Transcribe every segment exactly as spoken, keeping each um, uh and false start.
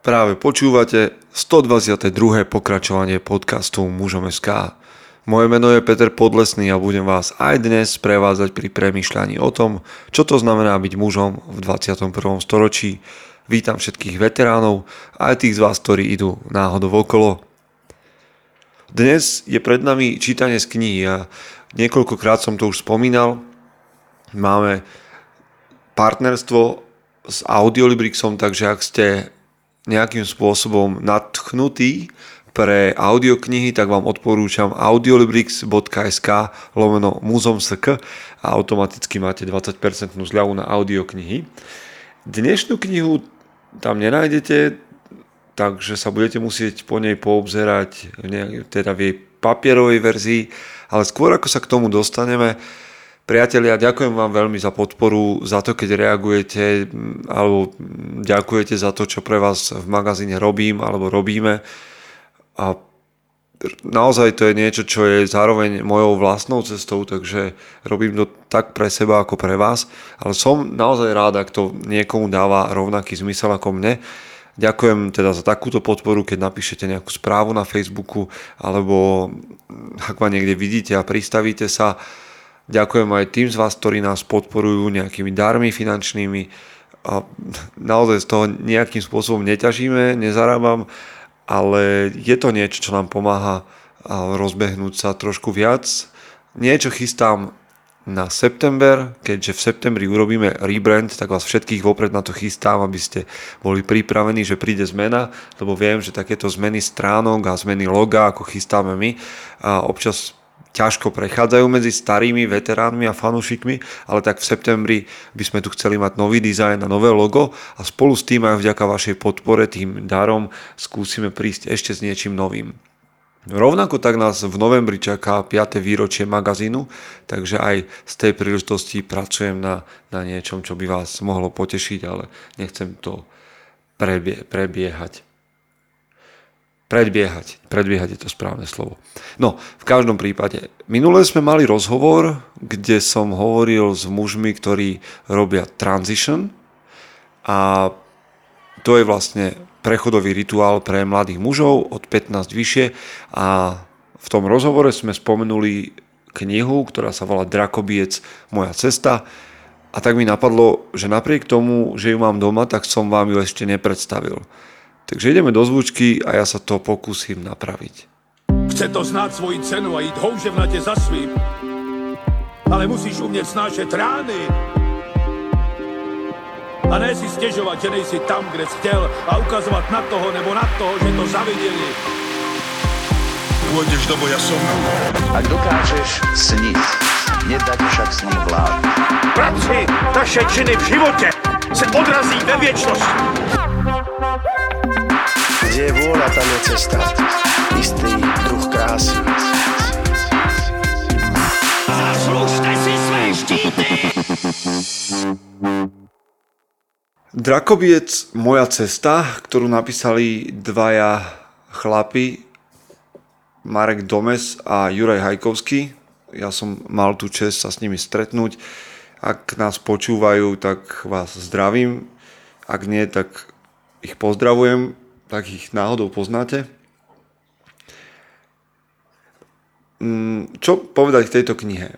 Práve počúvate stodvadsiate druhé pokračovanie podcastu Mužom.sk. Moje meno je Peter Podlesný a budem vás aj dnes prevádzať pri premýšľaní o tom, čo to znamená byť mužom v dvadsiatom prvom storočí. Vítam všetkých veteránov, aj tých z vás, ktorí idú náhodou okolo. Dnes je pred nami čítanie z knihy a niekoľkokrát som to už spomínal. Máme partnerstvo s Audiolibrixom, takže ak ste nejakým spôsobom nadchnutý pre audioknihy, tak vám odporúčam audiolibrix bodka es ká lomeno mužom bodka es ká a automaticky máte dvadsať percent zľavu na audioknihy. Dnešnú knihu tam nenájdete, takže sa budete musieť po nej poobzerať teda v jej papierovej verzii, ale skôr ako sa k tomu dostaneme, priatelia, ďakujem vám veľmi za podporu, za to, keď reagujete, alebo ďakujete za to, čo pre vás v magazíne robím, alebo robíme. A naozaj to je niečo, čo je zároveň mojou vlastnou cestou, takže robím to tak pre seba, ako pre vás. Ale som naozaj rád, ak to niekomu dáva rovnaký zmysel ako mne. Ďakujem teda za takúto podporu, keď napíšete nejakú správu na Facebooku, alebo ak ma niekde vidíte a pristavíte sa. Ďakujem aj tým z vás, ktorí nás podporujú nejakými darmi finančnými. A naozaj z toho nejakým spôsobom neťažíme, nezarábam, ale je to niečo, čo nám pomáha rozbehnúť sa trošku viac. Niečo chystám na september, keďže v septembri urobíme rebrand, tak vás všetkých vopred na to chystám, aby ste boli pripravení, že príde zmena, lebo viem, že takéto zmeny stránok a zmeny loga, ako chystáme my, a občas ťažko prechádzajú medzi starými veteránmi a fanúšikmi, ale tak v septembri by sme tu chceli mať nový dizajn a nové logo a spolu s tým aj vďaka vašej podpore, tým darom, skúsime prísť ešte s niečím novým. Rovnako tak nás v novembri čaká piate výročie magazínu, takže aj z tej príležitosti pracujem na, na niečom, čo by vás mohlo potešiť, ale nechcem to prebie, prebiehať. Predbiehať. Predbiehať je to správne slovo. No, v každom prípade. Minule sme mali rozhovor, kde som hovoril s mužmi, ktorí robia transition a to je vlastne prechodový rituál pre mladých mužov od pätnásť vyššie a v tom rozhovore sme spomenuli knihu, ktorá sa volá Drakobijec, moja cesta a tak mi napadlo, že napriek tomu, že ju mám doma, tak som vám ju ešte nepredstavil. Takže ideme do zvučky a ja sa to pokúsim napraviť. Chce to znáť svoji cenu a íť houževnate za svým. Ale musíš umieť snášať rány. A ne si stěžovat, že nejsi tam, kde jsi chtěl a ukazovat na toho nebo na toho, že to zaviděli. Pôjdeš do boja som. Ak dokážeš sniť, nedať však sním vlád. Práci, taše činy v živote se odrazí ve věčnosti. Kde je vôľa, tam je cesta. Istý druh krásy. Zaslužte si své štíty! Drakobijec, moja cesta, ktorú napísali dvaja chlapi, Marek Domes a Juraj Hajkovský. Ja som mal tú čest sa s nimi stretnúť. Ak nás počúvajú, tak vás zdravím. Ak nie, tak ich pozdravujem. Tak ich náhodou poznáte. Čo povedať k tejto knihe?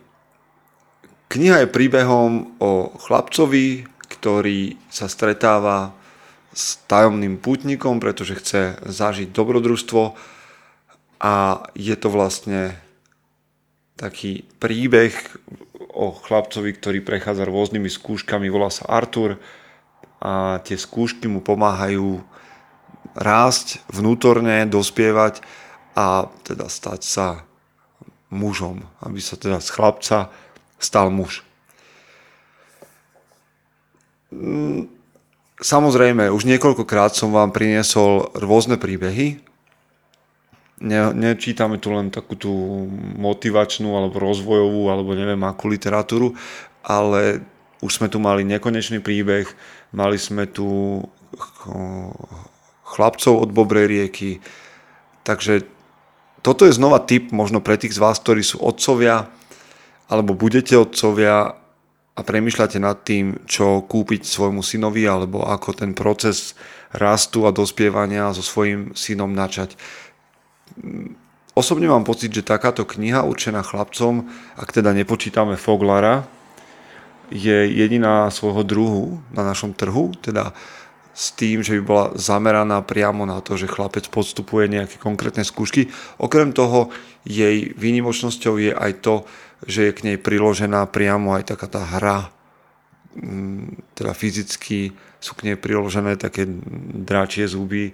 Kniha je príbehom o chlapcovi, ktorý sa stretáva s tajomným pútnikom, pretože chce zažiť dobrodružstvo a je to vlastne taký príbeh o chlapcovi, ktorý prechádza rôznymi skúškami, volá sa Artur a tie skúšky mu pomáhajú rásť vnútorne, dospievať a teda stať sa mužom, aby sa teda z chlapca stal muž. Samozrejme, už niekoľkokrát som vám priniesol rôzne príbehy. Ne, nečítame tu len takú tú motivačnú alebo rozvojovú alebo neviem akú literatúru, ale už sme tu mali nekonečný príbeh, mali sme tu chlapcov od Bobrej rieky. Takže toto je znova tip možno pre tých z vás, ktorí sú otcovia alebo budete otcovia a premýšľate nad tým, čo kúpiť svojmu synovi alebo ako ten proces rastu a dospievania so svojím synom načať. Osobne mám pocit, že takáto kniha určená chlapcom, ak teda nepočítame Foglara, je jediná svojho druhu na našom trhu, teda s tým, že by bola zameraná priamo na to, že chlapec podstupuje nejaké konkrétne skúšky. Okrem toho, jej výnimočnosťou je aj to, že je k nej priložená priamo aj taká tá hra. Teda fyzicky sú k nej priložené také dračie zuby,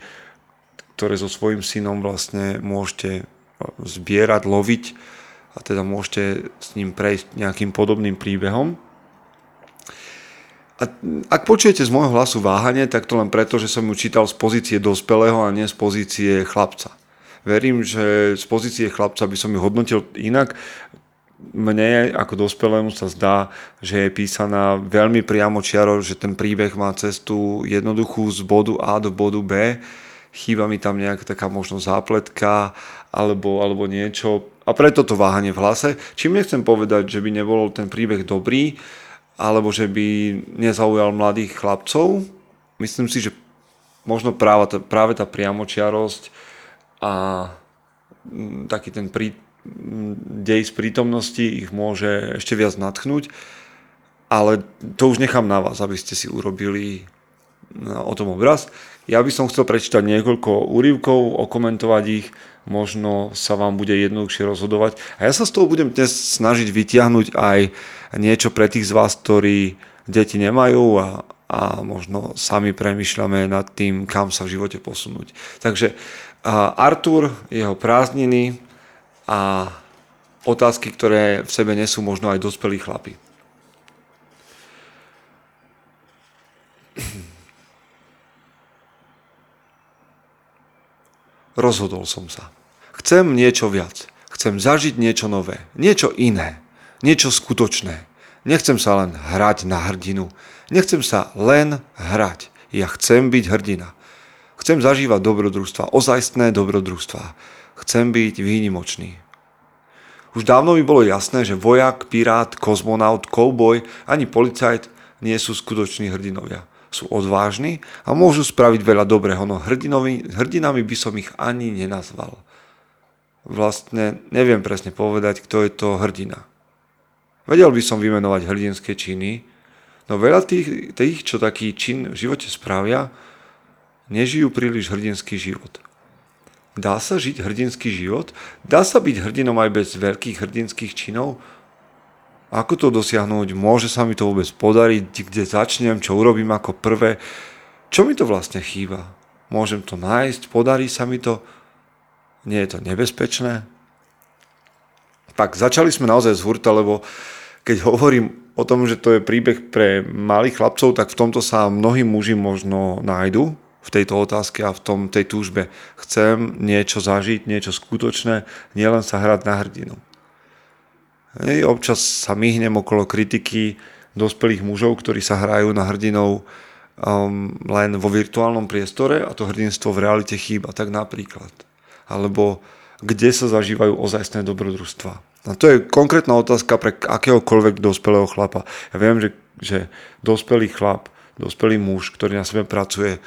ktoré so svojím synom vlastne môžete zbierať, loviť a teda môžete s ním prejsť nejakým podobným príbehom. A ak počujete z môjho hlasu váhanie, tak to len preto, že som ju čítal z pozície dospelého a nie z pozície chlapca. Verím, že z pozície chlapca by som ju hodnotil inak. Mne ako dospelému sa zdá, že je písaná veľmi priamočiaro, že ten príbeh má cestu jednoduchú z bodu A do bodu B. Chýba mi tam nejaká taká možno zápletka alebo, alebo niečo. A preto to váhanie v hlase. Čím nechcem povedať, že by nebol ten príbeh dobrý, alebo že by nezaujal mladých chlapcov. Myslím si, že možno práve, práve tá priamočiarosť a taký ten prí, dej z prítomnosti ich môže ešte viac natchnúť, ale to už nechám na vás, aby ste si urobili o tom obraz. Ja by som chcel prečítať niekoľko úryvkov, okomentovať ich, možno sa vám bude jednoduchšie rozhodovať. A ja sa z toho budem dnes snažiť vytiahnuť aj niečo pre tých z vás, ktorí deti nemajú a, a možno sami premýšľame nad tým, kam sa v živote posunúť. Takže Artur, jeho prázdniny a otázky, ktoré v sebe nesú možno aj dospelí chlapi. Rozhodol som sa. Chcem niečo viac. Chcem zažiť niečo nové. Niečo iné. Niečo skutočné. Nechcem sa len hrať na hrdinu. Nechcem sa len hrať. Ja chcem byť hrdina. Chcem zažívať dobrodružstva. Ozajstné dobrodružstva. Chcem byť výnimočný. Už dávno mi bolo jasné, že vojak, pirát, kozmonaut, kouboj ani policajt nie sú skutoční hrdinovia. Sú odvážni a môžu spraviť veľa dobrého, no hrdinami by som ich ani nenazval. Vlastne neviem presne povedať, kto je to hrdina. Vedel by som vymenovať hrdinské činy, no veľa tých, tých čo taký čin v živote spravia, nežijú príliš hrdinský život. Dá sa žiť hrdinský život? Dá sa byť hrdinom aj bez veľkých hrdinských činov? Ako to dosiahnuť? Môže sa mi to vôbec podariť? Kde začnem? Čo urobím ako prvé? Čo mi to vlastne chýba? Môžem to nájsť? Podarí sa mi to? Nie je to nebezpečné? Tak začali sme naozaj z hurta, lebo keď hovorím o tom, že to je príbeh pre malých chlapcov, tak v tomto sa mnohí muži možno nájdu v tejto otázke a v tom, tej túžbe. Chcem niečo zažiť, niečo skutočné, nielen sa hrať na hrdinu. Občas sa myhnem okolo kritiky dospelých mužov, ktorí sa hrajú na hrdinov um, len vo virtuálnom priestore a to hrdinstvo v realite chýba, tak napríklad. Alebo kde sa zažívajú ozajstné dobrodružstvá. A to je konkrétna otázka pre akéhokoľvek dospelého chlapa. Ja viem, že, že dospelý chlap, dospelý muž, ktorý na sebe pracuje,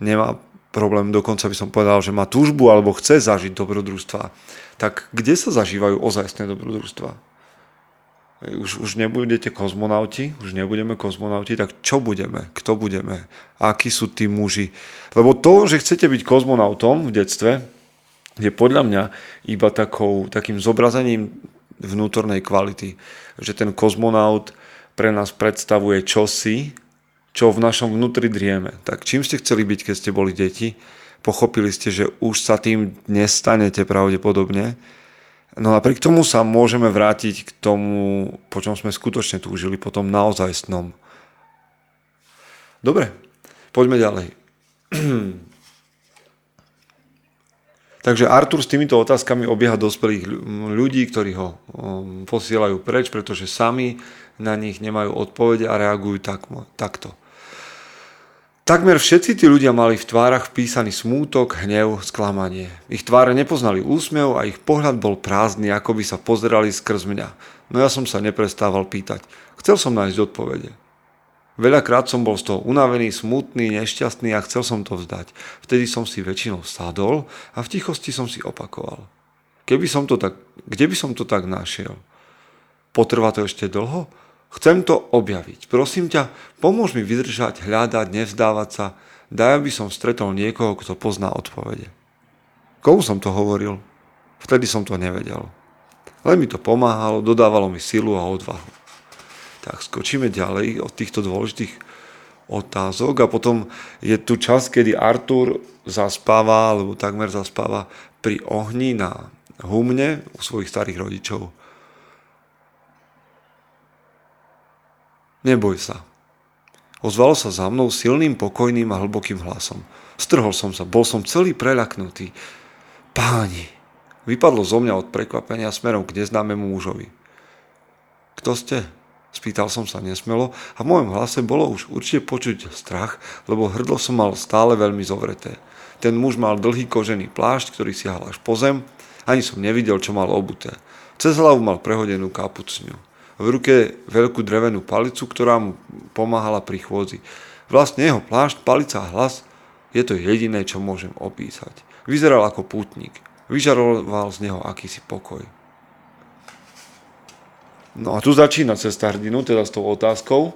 nemá problém, dokonca by som povedal, že má túžbu alebo chce zažiť dobrodružstva, tak kde sa zažívajú ozajstné dobrodružstva? Už, už nebudete kozmonauti, už nebudeme kozmonauti, tak čo budeme? Kto budeme? Akí sú tí muži? Lebo to, že chcete byť kozmonautom v detstve, je podľa mňa iba takou, takým zobrazením vnútornej kvality, že ten kozmonaut pre nás predstavuje čosi, čo v našom vnútri drieme. Tak čím ste chceli byť, keď ste boli deti? Pochopili ste, že už sa tým nestanete pravdepodobne. No a pri tomu sa môžeme vrátiť k tomu, po čom sme skutočne túžili, po tom naozajstnom. Dobre, poďme ďalej. Takže Artur s týmito otázkami obieha dospelých ľudí, ktorí ho posielajú preč, pretože sami na nich nemajú odpovede a reagujú takto. Takmer všetci tí ľudia mali v tvárach vpísaný smútok, hnev, sklamanie. Ich tváre nepoznali úsmev a ich pohľad bol prázdny, ako by sa pozerali skrz mňa. No ja som sa neprestával pýtať. Chcel som nájsť odpovede. Veľakrát som bol z toho unavený, smutný, nešťastný a chcel som to vzdať. Vtedy som si väčšinou sadol a v tichosti som si opakoval. Keby som to tak, kde by som to tak našiel? Potrvá to ešte dlho? Chcem to objaviť. Prosím ťa, pomôž mi vydržať, hľadať, nevzdávať sa. Daj, aby som stretol niekoho, kto pozná odpovede. Komu som to hovoril? Vtedy som to nevedel. Len mi to pomáhalo, dodávalo mi silu a odvahu. Tak skočíme ďalej od týchto dôležitých otázok a potom je tu čas, kedy Artur zaspáva, alebo takmer zaspáva pri ohni na humne u svojich starých rodičov. Neboj sa. Ozval sa za mnou silným, pokojným a hlbokým hlasom. Strhol som sa, bol som celý preľaknutý. Páni, vypadlo zo mňa od prekvapenia smerom k neznámemu mužovi. Kto ste? Spýtal som sa nesmelo a v mojom hlase bolo už určite počuť strach, lebo hrdlo som mal stále veľmi zovreté. Ten muž mal dlhý kožený plášť, ktorý siahal až po zem. Ani som nevidel, čo mal obuté. Cez hlavu mal prehodenú kapucňu. V ruke veľkú drevenú palicu, ktorá mu pomáhala pri chôdzi. Vlastne jeho plášť, palica a hlas je to jediné, čo môžem opísať. Vyzeral ako pútnik. Vyžaroval z neho akýsi pokoj. No a tu začína cesta hrdinu, teda s tou otázkou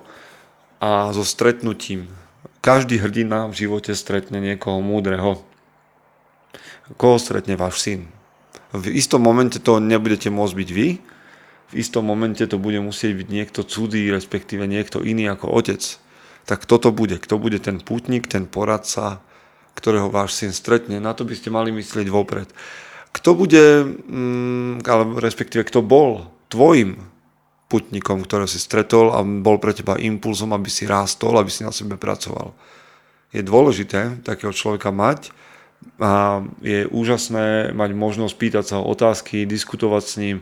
a so stretnutím. Každý hrdina v živote stretne niekoho múdreho. Koho stretne váš syn? V istom momente to nebudete môcť byť vy, v istom momente to bude musieť byť niekto cudzí, respektíve niekto iný ako otec. Tak kto to bude? Kto bude ten pútnik, ten poradca, ktorého váš syn stretne? Na to by ste mali myslieť vopred. Kto bude, alebo respektíve kto bol tvojim pútnikom, ktorého si stretol a bol pre teba impulzom, aby si rástol, aby si na sebe pracoval. Je dôležité takého človeka mať a je úžasné mať možnosť pýtať sa o otázky, diskutovať s ním,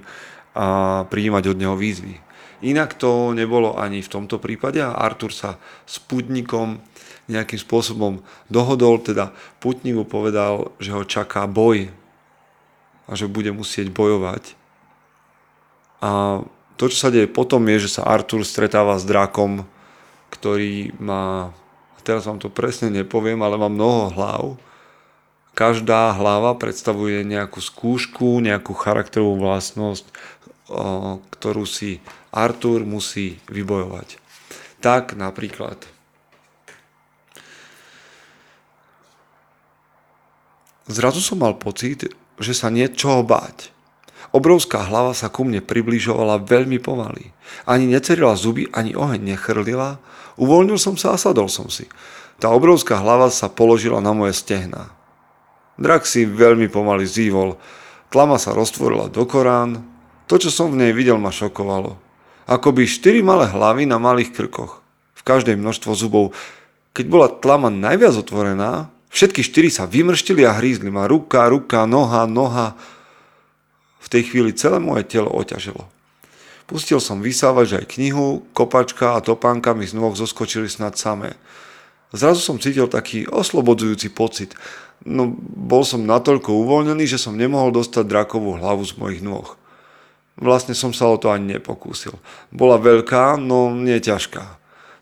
a prijímať od neho výzvy. Inak to nebolo ani v tomto prípade a Artur sa s pútnikom nejakým spôsobom dohodol, teda pútnik mu povedal, že ho čaká boj a že bude musieť bojovať. A to, čo sa deje potom, je, že sa Artur stretáva s drakom, ktorý má, teraz vám to presne nepoviem, ale má mnoho hlav. Každá hlava predstavuje nejakú skúšku, nejakú charakterovú vlastnosť, ktorú si Artur musí vybojovať. Tak napríklad zrazu som mal pocit, že sa niečoho báť. Obrovská hlava sa ku mne približovala veľmi pomaly. Ani necerila zuby, ani oheň nechrlila. Uvoľnil som sa a sadol som si. Tá obrovská hlava sa položila na moje stehná. Drak si veľmi pomaly zývol. Tlama sa roztvorila do korán. To, čo som v nej videl, ma šokovalo. Akoby štyri malé hlavy na malých krkoch. V každej množstvo zubov. Keď bola tlama najviac otvorená, všetky štyri sa vymrštili a hrízli ma. Ruka, ruka, noha, noha. V tej chvíli celé moje telo oťažilo. Pustil som vysávač aj knihu, kopačka a topánka mi z nôh zoskočili snad samé. Zrazu som cítil taký oslobodzujúci pocit. No, bol som natoľko uvoľnený, že som nemohol dostať drakovú hlavu z mojich nôh. Vlastne som sa o to ani nepokúsil. Bola veľká, no nie ťažká.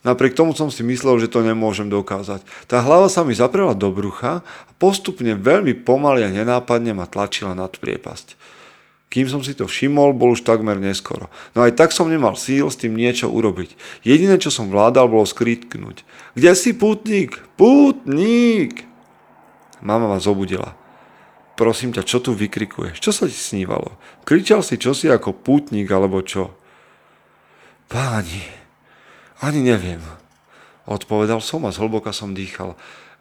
Napriek tomu som si myslel, že to nemôžem dokázať. Tá hlava sa mi zaprela do brucha a postupne veľmi pomaly a nenápadne ma tlačila nad priepasť. Kým som si to všimol, bol už takmer neskoro. No aj tak som nemal síl s tým niečo urobiť. Jediné, čo som vládal, bolo skríknuť. Kde si, pútnik? Pútnik! Mama ma zobudila. Prosím ťa, čo tu vykrikuješ? Čo sa ti snívalo? Kričal si čosi ako pútnik, alebo čo? Páni, ani neviem. Odpovedal som a zhlboka som dýchal,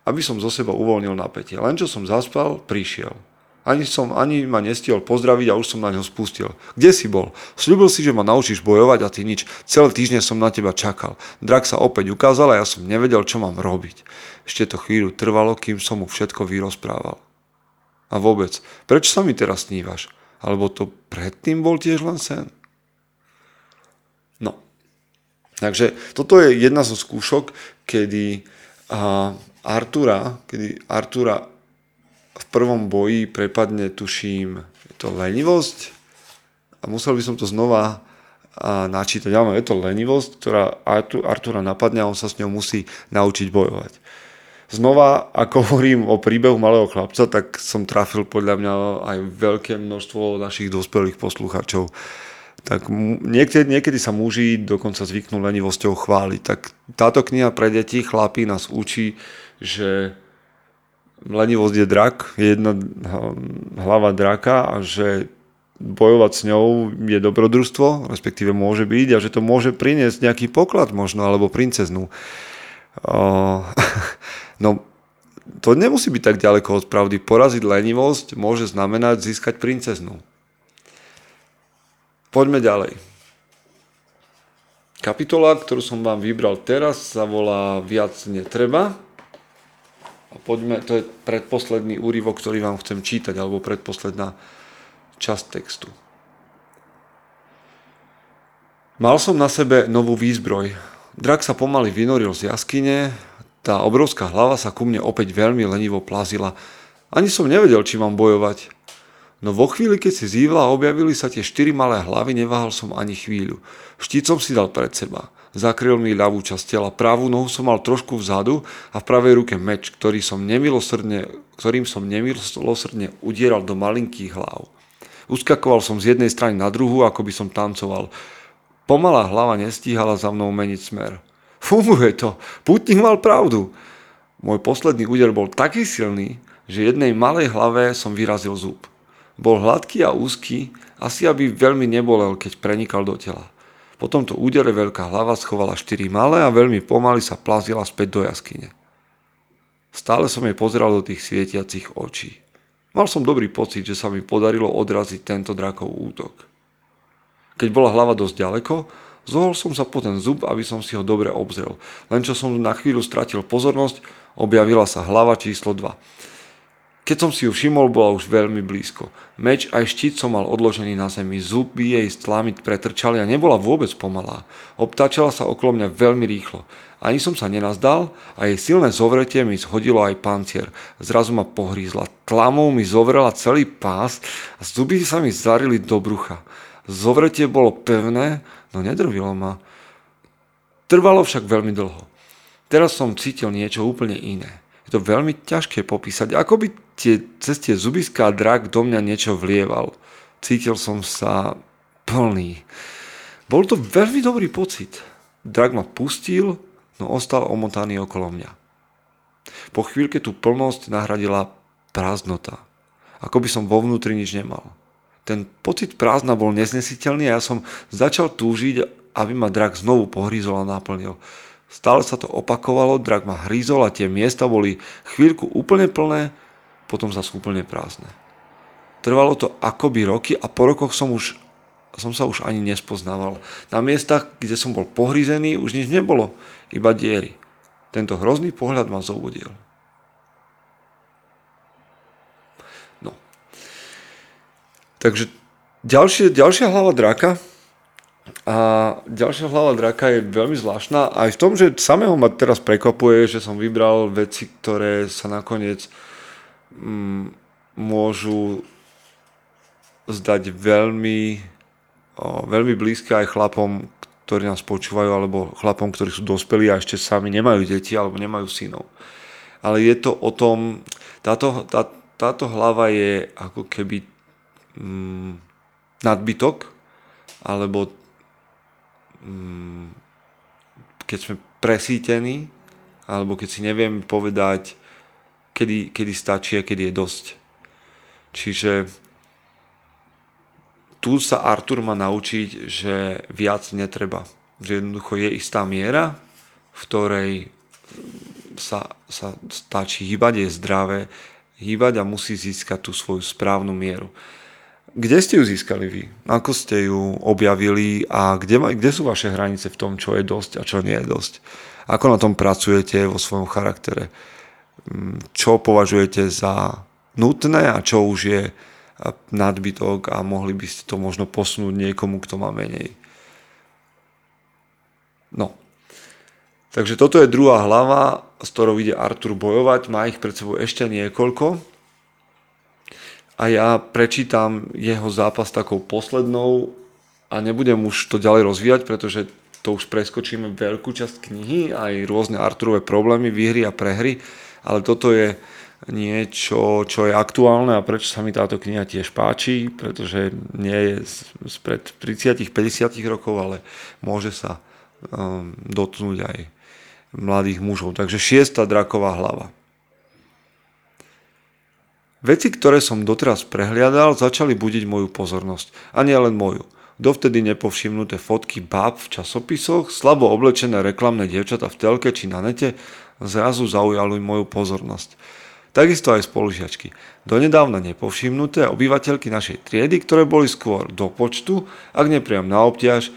aby som zo seba uvoľnil napätie. Len čo som zaspal, prišiel. Ani som ani ma nestihol pozdraviť a už som na ňo spustil. Kde si bol? Sľúbil si, že ma naučíš bojovať a ty nič. Celý týždeň som na teba čakal. Drak sa opäť ukázal a ja som nevedel, čo mám robiť. Ešte to chvíľu trvalo, kým som mu všetko vyrozprával. A vôbec, prečo sa mi teraz snívaš? Alebo to predtým bol tiež len sen? No. Takže toto je jedna zo skúšok, kedy a Artura, kedy Artura v prvom boji prepadne, tuším, je to lenivosť a musel by som to znova načítať, ale je to lenivosť, ktorá Artura napadne a on sa s ňou musí naučiť bojovať. Znova, ako hovorím o príbehu malého chlapca, tak som trafil podľa mňa aj veľké množstvo našich dospelých poslucháčov. Tak niekedy, niekedy sa muži dokonca zvyknú lenivosťou chváliť. Tak táto kniha pre deti, chlapí nás učí, že lenivosť je drak, je jedna hlava draka a že bojovať s ňou je dobrodružstvo, respektíve môže byť, a že to môže priniesť nejaký poklad možno, alebo princeznú. Uh, no, to nemusí byť tak ďaleko od pravdy. Poraziť lenivosť môže znamenať získať princeznú. Poďme ďalej. Kapitola, ktorú som vám vybral teraz, sa volá Viac netreba. A poďme, to je predposledný úryvok, ktorý vám chcem čítať, alebo predposledná časť textu. Mal som na sebe novú výzbroj. Drak sa pomaly vynoril z jaskyne, tá obrovská hlava sa ku mne opäť veľmi lenivo plazila. Ani som nevedel, či mám bojovať. No vo chvíli, keď si zývla a objavili sa tie štyri malé hlavy, neváhal som ani chvíľu. Štícom si dal pred seba. Zakryl mi ľavú časť tela, pravú nohu som mal trošku vzadu a v pravej ruke meč, ktorý som nemilosrdne, ktorým som nemilosrdne udieral do malinkých hlav. Uskakoval som z jednej strany na druhú, ako by som tancoval. Pomalá hlava nestíhala za mnou meniť smer. Funguje to, pútnik mal pravdu. Môj posledný úder bol taký silný, že jednej malej hlave som vyrazil zub. Bol hladký a úzky, asi aby veľmi nebolel, keď prenikal do tela. Po tomto údere veľká hlava schovala štyri malé a veľmi pomaly sa plazila späť do jaskyne. Stále som jej pozeral do tých svietiacich očí. Mal som dobrý pocit, že sa mi podarilo odraziť tento drakov útok. Keď bola hlava dosť ďaleko, zohol som sa po ten zub, aby som si ho dobre obzrel. Len čo som na chvíľu stratil pozornosť, objavila sa hlava číslo dva. Keď som si ju všimol, bola už veľmi blízko. Meč aj štít som mal odložený na zemi, zuby jej s tlami pretrčali a nebola vôbec pomalá. Obtáčala sa okolo mňa veľmi rýchlo. Ani som sa nenazdal a jej silné zovretie mi zhodilo aj pancier. Zrazu ma pohrízla. Tlamou mi zovrela celý pás a zuby sa mi zarili do brucha. Zovretie bolo pevné, no nedrvilo ma. Trvalo však veľmi dlho. Teraz som cítil niečo úplne iné. Je to veľmi ťažké popísať, ako by tie, cez tie zubiská drak do mňa niečo vlieval. Cítil som sa plný. Bol to veľmi dobrý pocit. Drak ma pustil, no ostal omotaný okolo mňa. Po chvíľke tú plnosť nahradila prázdnota. Ako by som vo vnútri nič nemal. Ten pocit prázdna bol neznesiteľný a ja som začal túžiť, aby ma drak znovu pohrízol a naplnil. Stále sa to opakovalo, drak ma hrízol a tie miesta boli chvíľku úplne plné, potom zas úplne prázdne. Trvalo to akoby roky a po rokoch som, už, som sa už ani nespoznával. Na miestach, kde som bol pohrízený, už nič nebolo, iba diery. Tento hrozný pohľad ma zobudil. Takže ďalšie, ďalšia hlava draka a ďalšia hlava draka je veľmi zvláštna aj v tom, že samého ma teraz prekvapuje, že som vybral veci, ktoré sa nakoniec mm, môžu zdať veľmi, o, veľmi blízke aj chlapom, ktorí nás počúvajú, alebo chlapom, ktorí sú dospelí a ešte sami nemajú deti alebo nemajú synov. Ale je to o tom, táto, tá, táto hlava je ako keby nadbytok, alebo keď sme presítení, alebo keď si neviem povedať, kedy, kedy stačí a kedy je dosť. Čiže tu sa Artur má naučiť, že viac netreba. Že jednoducho je istá miera, v ktorej sa, sa stačí hýbať, je zdravé hýbať a musí získať tú svoju správnu mieru. Kde ste ju získali vy? Ako ste ju objavili a kde, kde sú vaše hranice v tom, čo je dosť a čo nie je dosť? Ako na tom pracujete vo svojom charaktere? Čo považujete za nutné a čo už je nadbytok a mohli by ste to možno posunúť niekomu, kto má menej? No. Takže toto je druhá hlava, s ktorou ide Artur bojovať, má ich pred sebou ešte niekoľko. A ja prečítam jeho zápas takou poslednou a nebudem už to ďalej rozvíjať, pretože to už preskočíme veľkú časť knihy, aj rôzne Arturové problémy, výhry a prehry, ale toto je niečo, čo je aktuálne a prečo sa mi táto kniha tiež páči, pretože nie je spred tridsať až päťdesiat rokov, ale môže sa um, dotknúť aj mladých mužov. Takže šiesta draková hlava. Veci, ktoré som doteraz prehliadal, začali budiť moju pozornosť. A nie len moju. Dovtedy nepovšimnuté fotky báb v časopisoch, slabo oblečené reklamné dievčatá v telke či na nete zrazu zaujali moju pozornosť. Takisto aj spolužiačky. Donedávna nepovšimnuté obyvateľky našej triedy, ktoré boli skôr do počtu, ak nepriam na obťaž,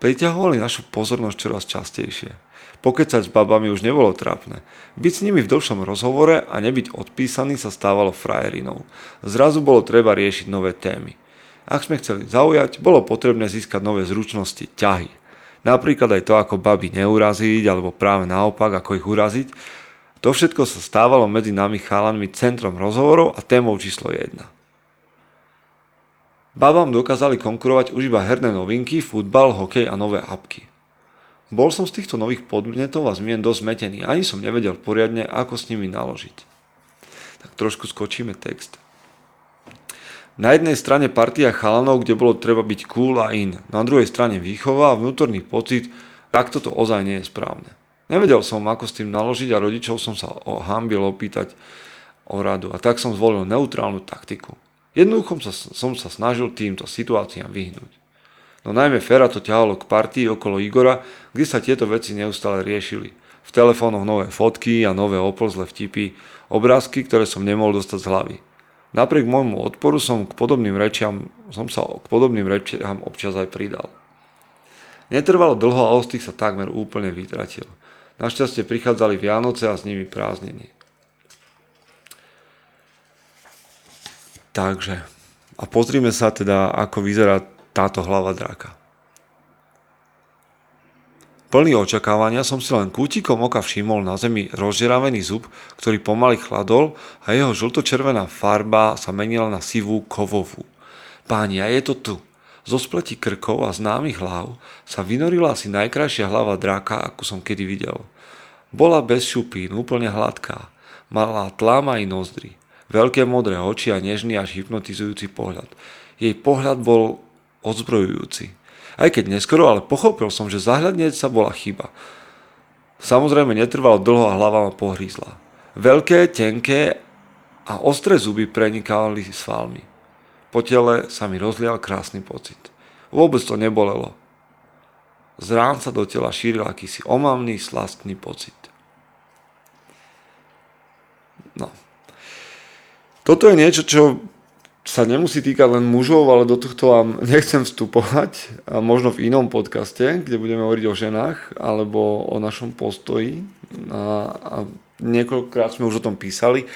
priťahovali našu pozornosť čoraz častejšie. Pokecať s babami už nebolo trápne. Byť s nimi v dlhšom rozhovore a nebyť odpísaný sa stávalo frajerinou. Zrazu bolo treba riešiť nové témy. Ak sme chceli zaujať, bolo potrebné získať nové zručnosti, ťahy. Napríklad aj to, ako baby neuraziť, alebo práve naopak, ako ich uraziť. To všetko sa stávalo medzi nami chálanmi centrom rozhovorov a témou číslo jedna. Babám dokázali konkurovať už iba herné novinky, futbal, hokej a nové apky. Bol som z týchto nových podnetov a zmien dosť zmetený. Ani som nevedel poriadne, ako s nimi naložiť. Tak trošku skočíme text. Na jednej strane partia chalanov, kde bolo treba byť cool a in, na druhej strane výchova a vnútorný pocit, tak toto ozaj nie je správne. Nevedel som, ako s tým naložiť a rodičov som sa hanbil opýtať o radu a tak som zvolil neutrálnu taktiku. Jednoducho som, som sa snažil týmto situáciám vyhnúť. No najmä Fera to ťahalo k partii okolo Igora, kde sa tieto veci neustále riešili. V telefónoch nové fotky a nové oplzlé vtipy, obrázky, ktoré som nemohol dostať z hlavy. Napriek môjmu odporu som, k podobným rečiam, som sa k podobným rečiam občas aj pridal. Netrvalo dlho a ostých sa takmer úplne vytratil. Našťastie prichádzali Vianoce a s nimi prázdniny. Takže, a pozrime sa teda, ako vyzerá táto hlava draka. Plný očakávania som si len kútikom oka všimol na zemi rozžeravený zub, ktorý pomaly chladol a jeho žltočervená farba sa menila na sivú kovovú. Páni, a je to tu. Zo spleti krkov a známych hlav sa vynorila asi najkrajšia hlava draka, akú som kedy videl. Bola bez šupín, úplne hladká. Mala tláma i nozdry. Veľké modré oči a nežný až hypnotizujúci pohľad. Jej pohľad bol odzbrojujúci. Aj keď neskoro, ale pochopil som, že zahľadnieť sa bola chyba. Samozrejme netrvalo dlho a hlava ma pohrízla. Veľké, tenké a ostré zuby prenikali svalmi. Po tele sa mi rozlial krásny pocit. Vôbec to nebolelo. Z rán sa do tela šíril akýsi omamný, slastný pocit. No. Toto je niečo, čo sa nemusí týkať len mužov, ale do tohto vám nechcem vstupovať. A možno v inom podcaste, kde budeme hovoriť o ženách alebo o našom postoji. A, a niekoľkokrát sme už o tom písali,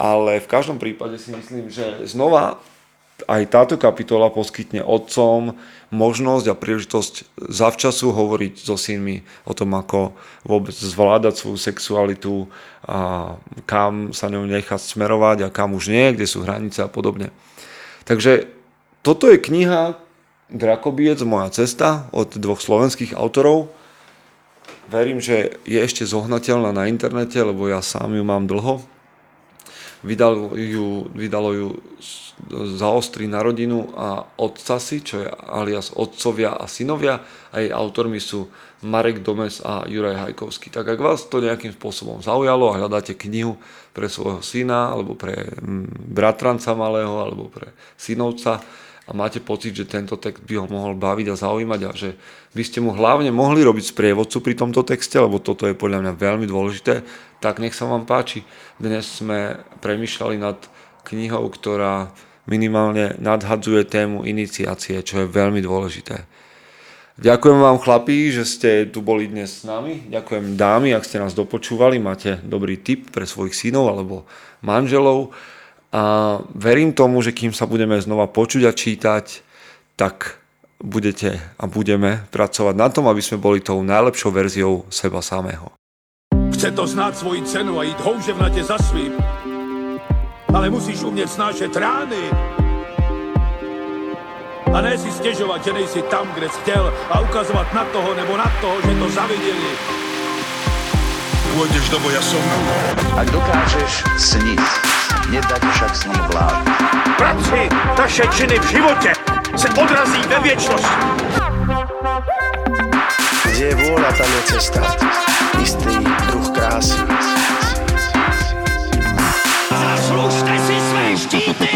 ale v každom prípade si myslím, že znova aj táto kapitola poskytne otcom možnosť a príležitosť zavčasu hovoriť so synmi o tom, ako vôbec zvládať svoju sexualitu a kam sa ňou nechať smerovať a kam už nie, kde sú hranice a podobne. Takže toto je kniha Drakobijec, moja cesta od dvoch slovenských autorov. Verím, že je ešte zohnateľná na internete, lebo ja sám ju mám dlho. Vydalo ju, vydalo ju Zaostri na rodinu a Otcasi, čo je alias Otcovia a synovia, a jej autormi sú Marek Domes a Juraj Hajkovský. Tak ak vás to nejakým spôsobom zaujalo a hľadáte knihu pre svojho syna alebo pre bratranca malého alebo pre synovca a máte pocit, že tento text by ho mohol baviť a zaujímať a že by ste mu hlavne mohli robiť sprievodcu pri tomto texte, lebo toto je podľa mňa veľmi dôležité, tak nech sa vám páči. Dnes sme premýšľali nad knihou, ktorá minimálne nadhadzuje tému iniciácie, čo je veľmi dôležité. Ďakujem vám, chlapí, že ste tu boli dnes s nami. Ďakujem dámy, ak ste nás dopočúvali, máte dobrý tip pre svojich synov alebo manželov. A verím tomu, že kým sa budeme znova počuť a čítať, tak budete a budeme pracovať na tom, aby sme boli tou najlepšou verziou seba samého. Chce to znát svoji cenu a jít houževnatě za svým. Ale musíš umět snášet rány. A ne si stěžovat, že nejsi tam, kde jsi chtěl a ukazovat na toho nebo na toho, že to zaviděli. Pôjdeš do boja som. Ak dokážeš sniť, nedať však snom vládu. Práci taše činy v živote se odrazí ve viečnosti. Kde je vôľa, tam je cesta. Istý druh krásy. Zaslužte si své štíty!